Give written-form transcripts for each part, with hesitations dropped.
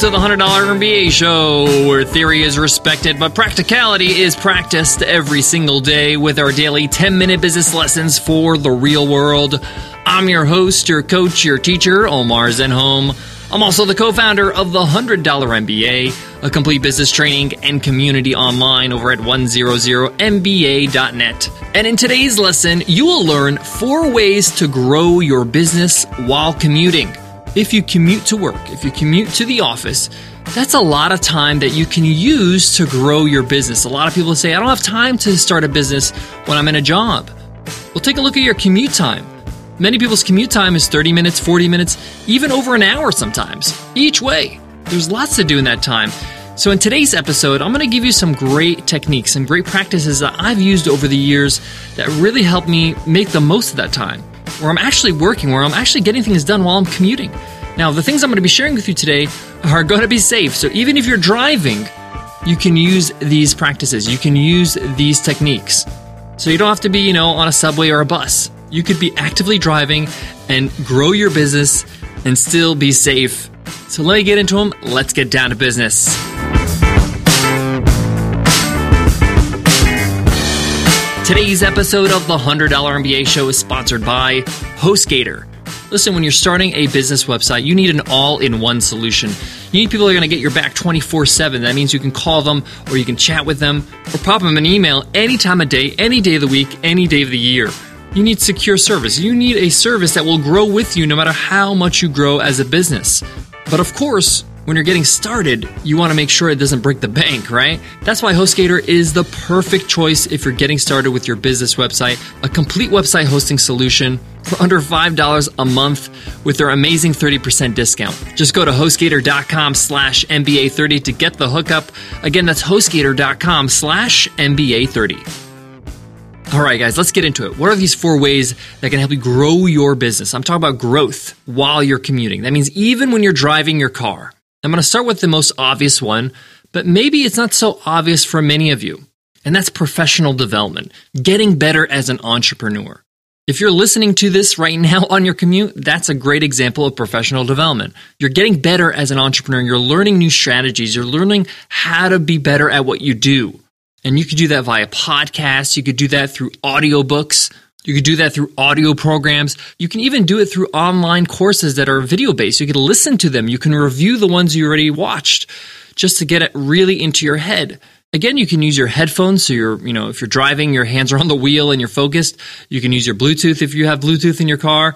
Welcome to the $100 MBA show, where theory is respected, but practicality is practiced every single day with our daily 10-minute business lessons for the real world. I'm your host, your coach, your teacher, Omar Zenhom. I'm also the co-founder of the $100 MBA, a complete business training and community online over at 100mba.net. And in today's lesson, you will learn 4 ways to grow your business while commuting. If you commute to work, if you commute to the office, that's a lot of time that you can use to grow your business. A lot of people say, I don't have time to start a business when I'm in a job. Well, take a look at your commute time. Many people's commute time is 30 minutes, 40 minutes, even over an hour sometimes, each way. There's lots to do in that time. So in today's episode, I'm going to give you some great techniques and great practices that I've used over the years that really helped me make the most of that time, where I'm actually working, where I'm actually getting things done while I'm commuting. Now, the things I'm going to be sharing with you today are going to be safe. So even if you're driving, you can use these practices. You can use these techniques. So you don't have to be, on a subway or a bus. You could be actively driving and grow your business and still be safe. So let me get into them. Let's get down to business. Today's episode of the $100 MBA show is sponsored by HostGator. Listen, when you're starting a business website, you need an all-in-one solution. You need people that are going to get your back 24/7. That means you can call them, or you can chat with them, or pop them an email any time of day, any day of the week, any day of the year. You need secure service. You need a service that will grow with you no matter how much you grow as a business. But of course, when you're getting started, you want to make sure it doesn't break the bank, right? That's why HostGator is the perfect choice if you're getting started with your business website, a complete website hosting solution for under $5 a month with their amazing 30% discount. Just go to HostGator.com/MBA30 to get the hookup. Again, that's HostGator.com/MBA30. All right, guys, let's get into it. What are these 4 ways that can help you grow your business? I'm talking about growth while you're commuting. That means even when you're driving your car. I'm going to start with the most obvious one, but maybe it's not so obvious for many of you, and that's professional development, getting better as an entrepreneur. If you're listening to this right now on your commute, that's a great example of professional development. You're getting better as an entrepreneur. You're learning new strategies. You're learning how to be better at what you do. And you could do that via podcasts. You could do that through audiobooks. You could do that through audio programs. You can even do it through online courses that are video-based. You can listen to them. You can review the ones you already watched just to get it really into your head. Again, you can use your headphones. So you're, if you're driving, your hands are on the wheel and you're focused. You can use your Bluetooth if you have Bluetooth in your car.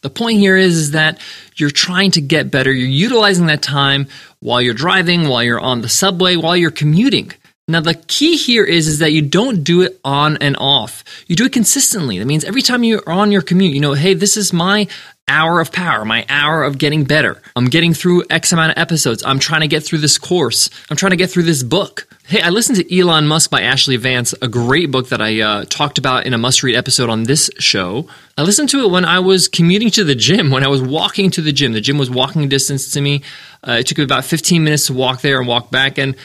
The point here is that you're trying to get better. You're utilizing that time while you're driving, while you're on the subway, while you're commuting. Now, the key here is that you don't do it on and off. You do it consistently. That means every time you're on your commute, hey, this is my hour of power, my hour of getting better. I'm getting through X amount of episodes. I'm trying to get through this course. I'm trying to get through this book. Hey, I listened to Elon Musk by Ashley Vance, a great book that I talked about in a must-read episode on this show. I listened to it when I was commuting to the gym, when I was walking to the gym. The gym was walking distance to me. It took me about 15 minutes to walk there and walk back, and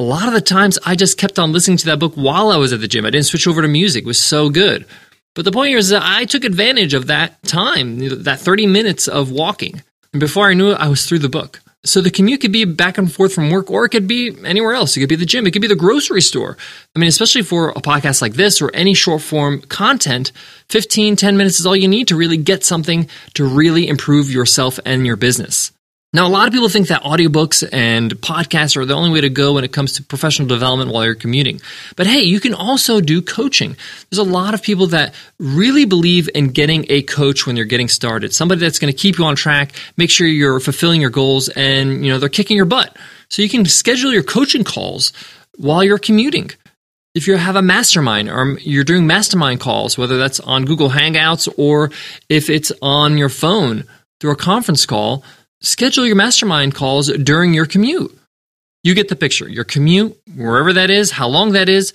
a lot of the times, I just kept on listening to that book while I was at the gym. I didn't switch over to music. It was so good. But the point here is that I took advantage of that time, that 30 minutes of walking. And before I knew it, I was through the book. So the commute could be back and forth from work, or it could be anywhere else. It could be the gym. It could be the grocery store. I mean, especially for a podcast like this or any short-form content, 15, 10 minutes is all you need to really get something to really improve yourself and your business. Now, a lot of people think that audiobooks and podcasts are the only way to go when it comes to professional development while you're commuting. But hey, you can also do coaching. There's a lot of people that really believe in getting a coach when you're getting started, somebody that's going to keep you on track, make sure you're fulfilling your goals, and they're kicking your butt. So you can schedule your coaching calls while you're commuting. If you have a mastermind or you're doing mastermind calls, whether that's on Google Hangouts or if it's on your phone through a conference call, schedule your mastermind calls during your commute. You get the picture. Your commute, wherever that is, how long that is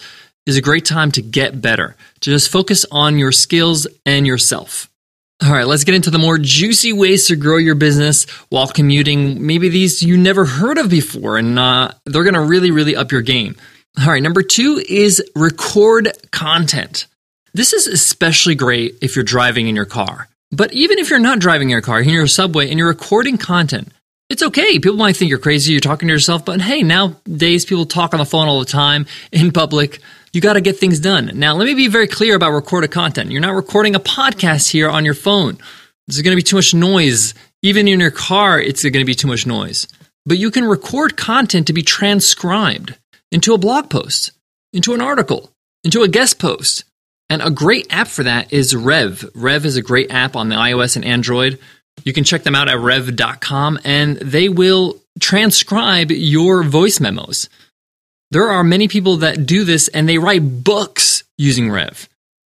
a great time to get better, to just focus on your skills and yourself. All right, let's get into the more juicy ways to grow your business while commuting. Maybe these you never heard of before, and they're going to really, really up your game. All right, number 2 is record content. This is especially great if you're driving in your car. But even if you're not driving your car, you're in your subway and you're recording content, It's okay. People might think you're crazy, you're talking to yourself, but hey, nowadays people talk on the phone all the time in public. You got to get things done. Now, let me be very clear about recorded content. You're not recording a podcast here on your phone. There's going to be too much noise. Even in your car, it's going to be too much noise. But you can record content to be transcribed into a blog post, into an article, into a guest post. And a great app for that is Rev. Rev is a great app on the iOS and Android. You can check them out at rev.com, and they will transcribe your voice memos. There are many people that do this, and they write books using Rev.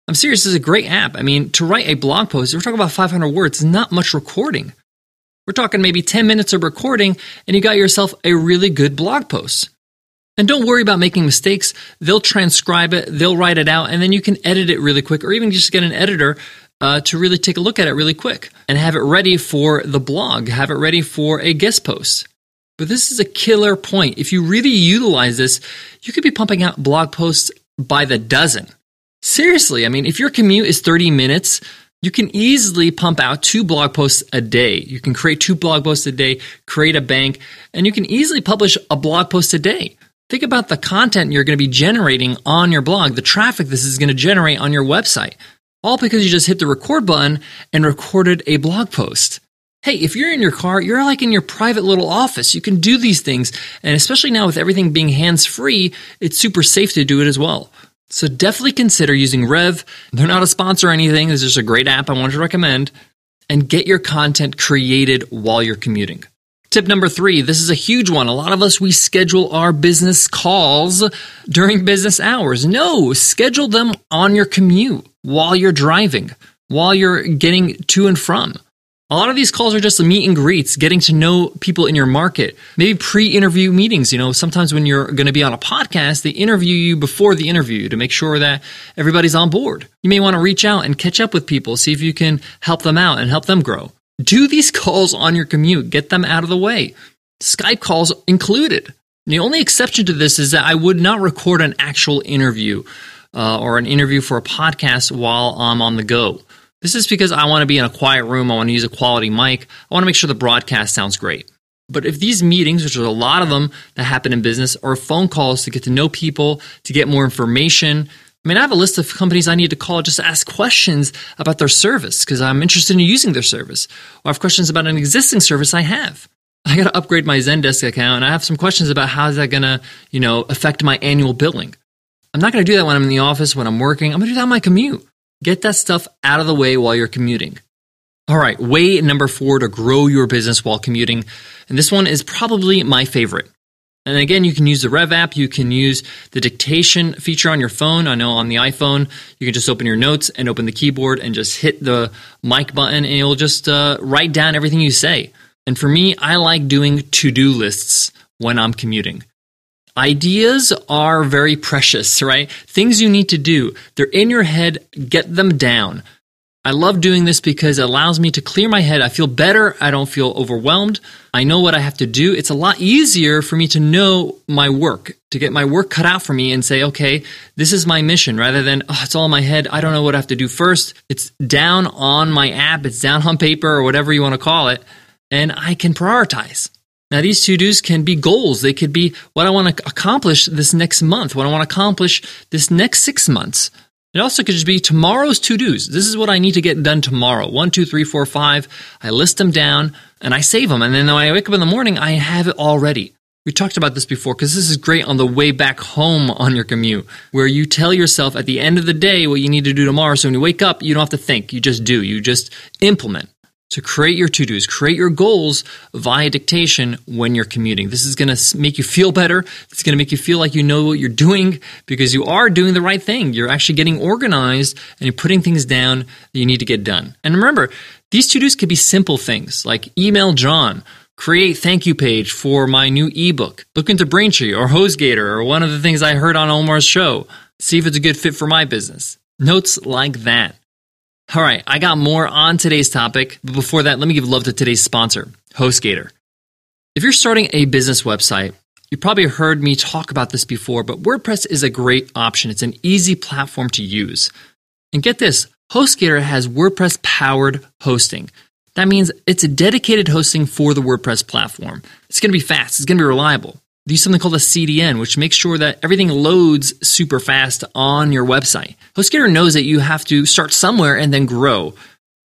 I'm serious, this is a great app. I mean, to write a blog post, we're talking about 500 words, it's not much recording. We're talking maybe 10 minutes of recording, and you got yourself a really good blog post. And don't worry about making mistakes. They'll transcribe it, they'll write it out, and then you can edit it really quick, or even just get an editor to really take a look at it really quick and have it ready for the blog, have it ready for a guest post. But this is a killer point. If you really utilize this, you could be pumping out blog posts by the dozen. Seriously, I mean, if your commute is 30 minutes, you can easily pump out 2 blog posts a day. You can create 2 blog posts a day, create a bank, and you can easily publish a blog post a day. Think about the content you're going to be generating on your blog, the traffic this is going to generate on your website. All because you just hit the record button and recorded a blog post. Hey, if you're in your car, you're like in your private little office. You can do these things. And especially now with everything being hands-free, it's super safe to do it as well. So definitely consider using Rev. They're not a sponsor or anything. It's just a great app I wanted to recommend. And get your content created while you're commuting. Tip number 3, this is a huge one. A lot of us, we schedule our business calls during business hours. No, schedule them on your commute, while you're driving, while you're getting to and from. A lot of these calls are just meet and greets, getting to know people in your market, maybe pre-interview meetings. You know, sometimes when you're going to be on a podcast, they interview you before the interview to make sure that everybody's on board. You may want to reach out and catch up with people, see if you can help them out and help them grow. Do these calls on your commute. Get them out of the way. Skype calls included. The only exception to this is that I would not record an actual interview or an interview for a podcast while I'm on the go. This is because I want to be in a quiet room. I want to use a quality mic. I want to make sure the broadcast sounds great. But if these meetings, which are a lot of them that happen in business, are phone calls to get to know people, to get more information, I mean, I have a list of companies I need to call just to ask questions about their service because I'm interested in using their service. Or I have questions about an existing service I have. I got to upgrade my Zendesk account, and I have some questions about how is that going to, affect my annual billing. I'm not going to do that when I'm in the office, when I'm working. I'm going to do that on my commute. Get that stuff out of the way while you're commuting. All right, way number 4 to grow your business while commuting. And this one is probably my favorite. And again, you can use the Rev app. You can use the dictation feature on your phone. I know on the iPhone, you can just open your notes and open the keyboard and just hit the mic button, and it'll just write down everything you say. And for me, I like doing to-do lists when I'm commuting. Ideas are very precious, right? Things you need to do. They're in your head. Get them down. I love doing this because it allows me to clear my head. I feel better. I don't feel overwhelmed. I know what I have to do. It's a lot easier for me to know my work, to get my work cut out for me and say, okay, this is my mission, rather than, oh, it's all in my head. I don't know what I have to do first. It's down on my app. It's down on paper or whatever you want to call it. And I can prioritize. Now, these to-dos can be goals. They could be what I want to accomplish this next month, what I want to accomplish this next 6 months. It also could just be tomorrow's to-dos. This is what I need to get done tomorrow. 1, 2, 3, 4, 5. I list them down and I save them. And then when I wake up in the morning, I have it all ready. We talked about this before because this is great on the way back home on your commute, where you tell yourself at the end of the day what you need to do tomorrow. So when you wake up, you don't have to think. You just do. You just implement. So create your to-dos, create your goals via dictation when you're commuting. This is going to make you feel better. It's going to make you feel like you know what you're doing because you are doing the right thing. You're actually getting organized and you're putting things down that you need to get done. And remember, these to-dos could be simple things like email John, create thank you page for my new ebook, look into Braintree or HostGator or one of the things I heard on Omar's show, see if it's a good fit for my business. Notes like that. All right, I got more on today's topic, but before that, let me give love to today's sponsor, HostGator. If you're starting a business website, you probably heard me talk about this before, but WordPress is a great option. It's an easy platform to use. And get this, HostGator has WordPress-powered hosting. That means it's a dedicated hosting for the WordPress platform. It's going to be fast. It's going to be reliable. They use something called a CDN, which makes sure that everything loads super fast on your website. HostGator knows that you have to start somewhere and then grow.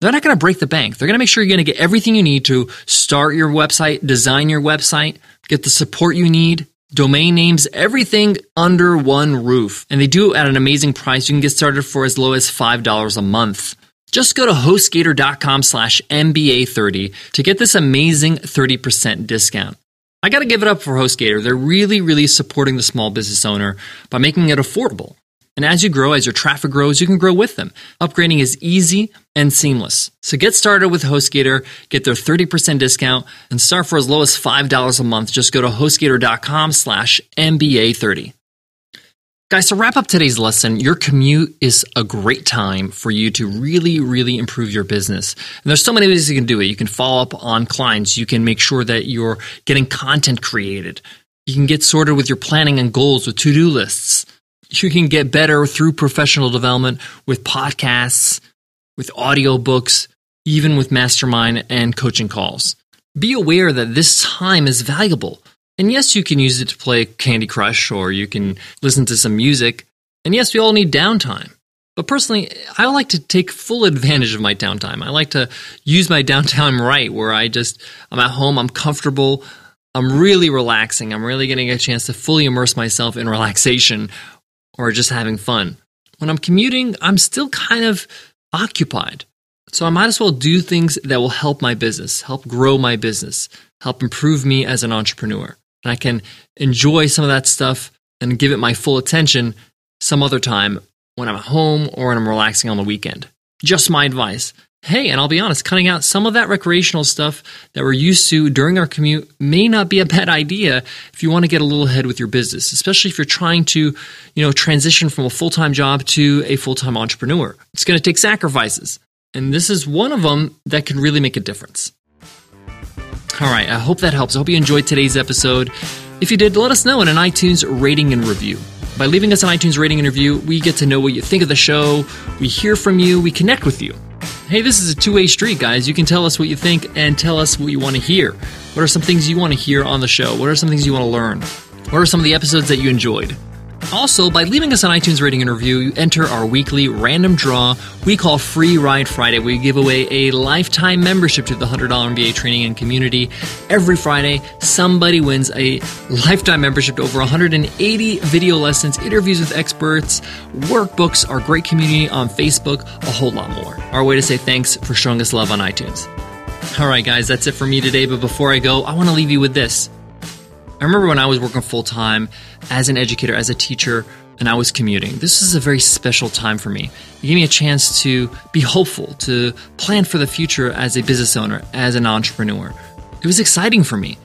They're not going to break the bank. They're going to make sure you're going to get everything you need to start your website, design your website, get the support you need, domain names, everything under one roof. And they do it at an amazing price. You can get started for as low as $5 a month. Just go to HostGator.com/MBA30 to get this amazing 30% discount. I got to give it up for HostGator. They're really, really supporting the small business owner by making it affordable. And as you grow, as your traffic grows, you can grow with them. Upgrading is easy and seamless. So get started with HostGator, get their 30% discount, and start for as low as $5 a month. Just go to HostGator.com/MBA30. Guys, to wrap up today's lesson, your commute is a great time for you to really, really improve your business. And there's so many ways you can do it. You can follow up on clients. You can make sure that you're getting content created. You can get sorted with your planning and goals with to-do lists. You can get better through professional development with podcasts, with audiobooks, even with mastermind and coaching calls. Be aware that this time is valuable. And yes, you can use it to play Candy Crush, or you can listen to some music. And yes, we all need downtime. But personally, I like to take full advantage of my downtime. I like to use my downtime right, where I'm at home, I'm comfortable, I'm really relaxing. I'm really getting a chance to fully immerse myself in relaxation or just having fun. When I'm commuting, I'm still kind of occupied. So I might as well do things that will help my business, help grow my business, help improve me as an entrepreneur. And I can enjoy some of that stuff and give it my full attention some other time when I'm at home or when I'm relaxing on the weekend. Just my advice. Hey, and I'll be honest, cutting out some of that recreational stuff that we're used to during our commute may not be a bad idea if you want to get a little ahead with your business, especially if you're trying to, transition from a full-time job to a full-time entrepreneur. It's going to take sacrifices. And this is one of them that can really make a difference. All right, I hope that helps. I hope you enjoyed today's episode. If you did, let us know in an iTunes rating and review. By leaving us an iTunes rating and review, we get to know what you think of the show, we hear from you, we connect with you. Hey, this is a two-way street, guys. You can tell us what you think and tell us what you want to hear. What are some things you want to hear on the show? What are some things you want to learn? What are some of the episodes that you enjoyed? Also, by leaving us an iTunes rating and review, you enter our weekly random draw we call Free Ride Friday, where we give away a lifetime membership to the $100 MBA training and community. Every Friday, somebody wins a lifetime membership to over 180 video lessons, interviews with experts, workbooks, our great community on Facebook, a whole lot more. Our way to say thanks for showing us love on iTunes. All right, guys, that's it for me today. But before I go, I want to leave you with this. I remember when I was working full-time as an educator, as a teacher, and I was commuting. This is a very special time for me. It gave me a chance to be hopeful, to plan for the future as a business owner, as an entrepreneur. It was exciting for me.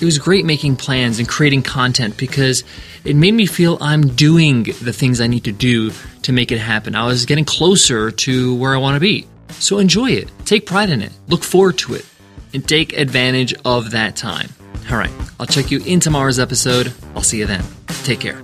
It was great making plans and creating content because it made me feel I'm doing the things I need to do to make it happen. I was getting closer to where I want to be. So enjoy it. Take pride in it. Look forward to it. And take advantage of that time. All right, I'll check you in tomorrow's episode. I'll see you then. Take care.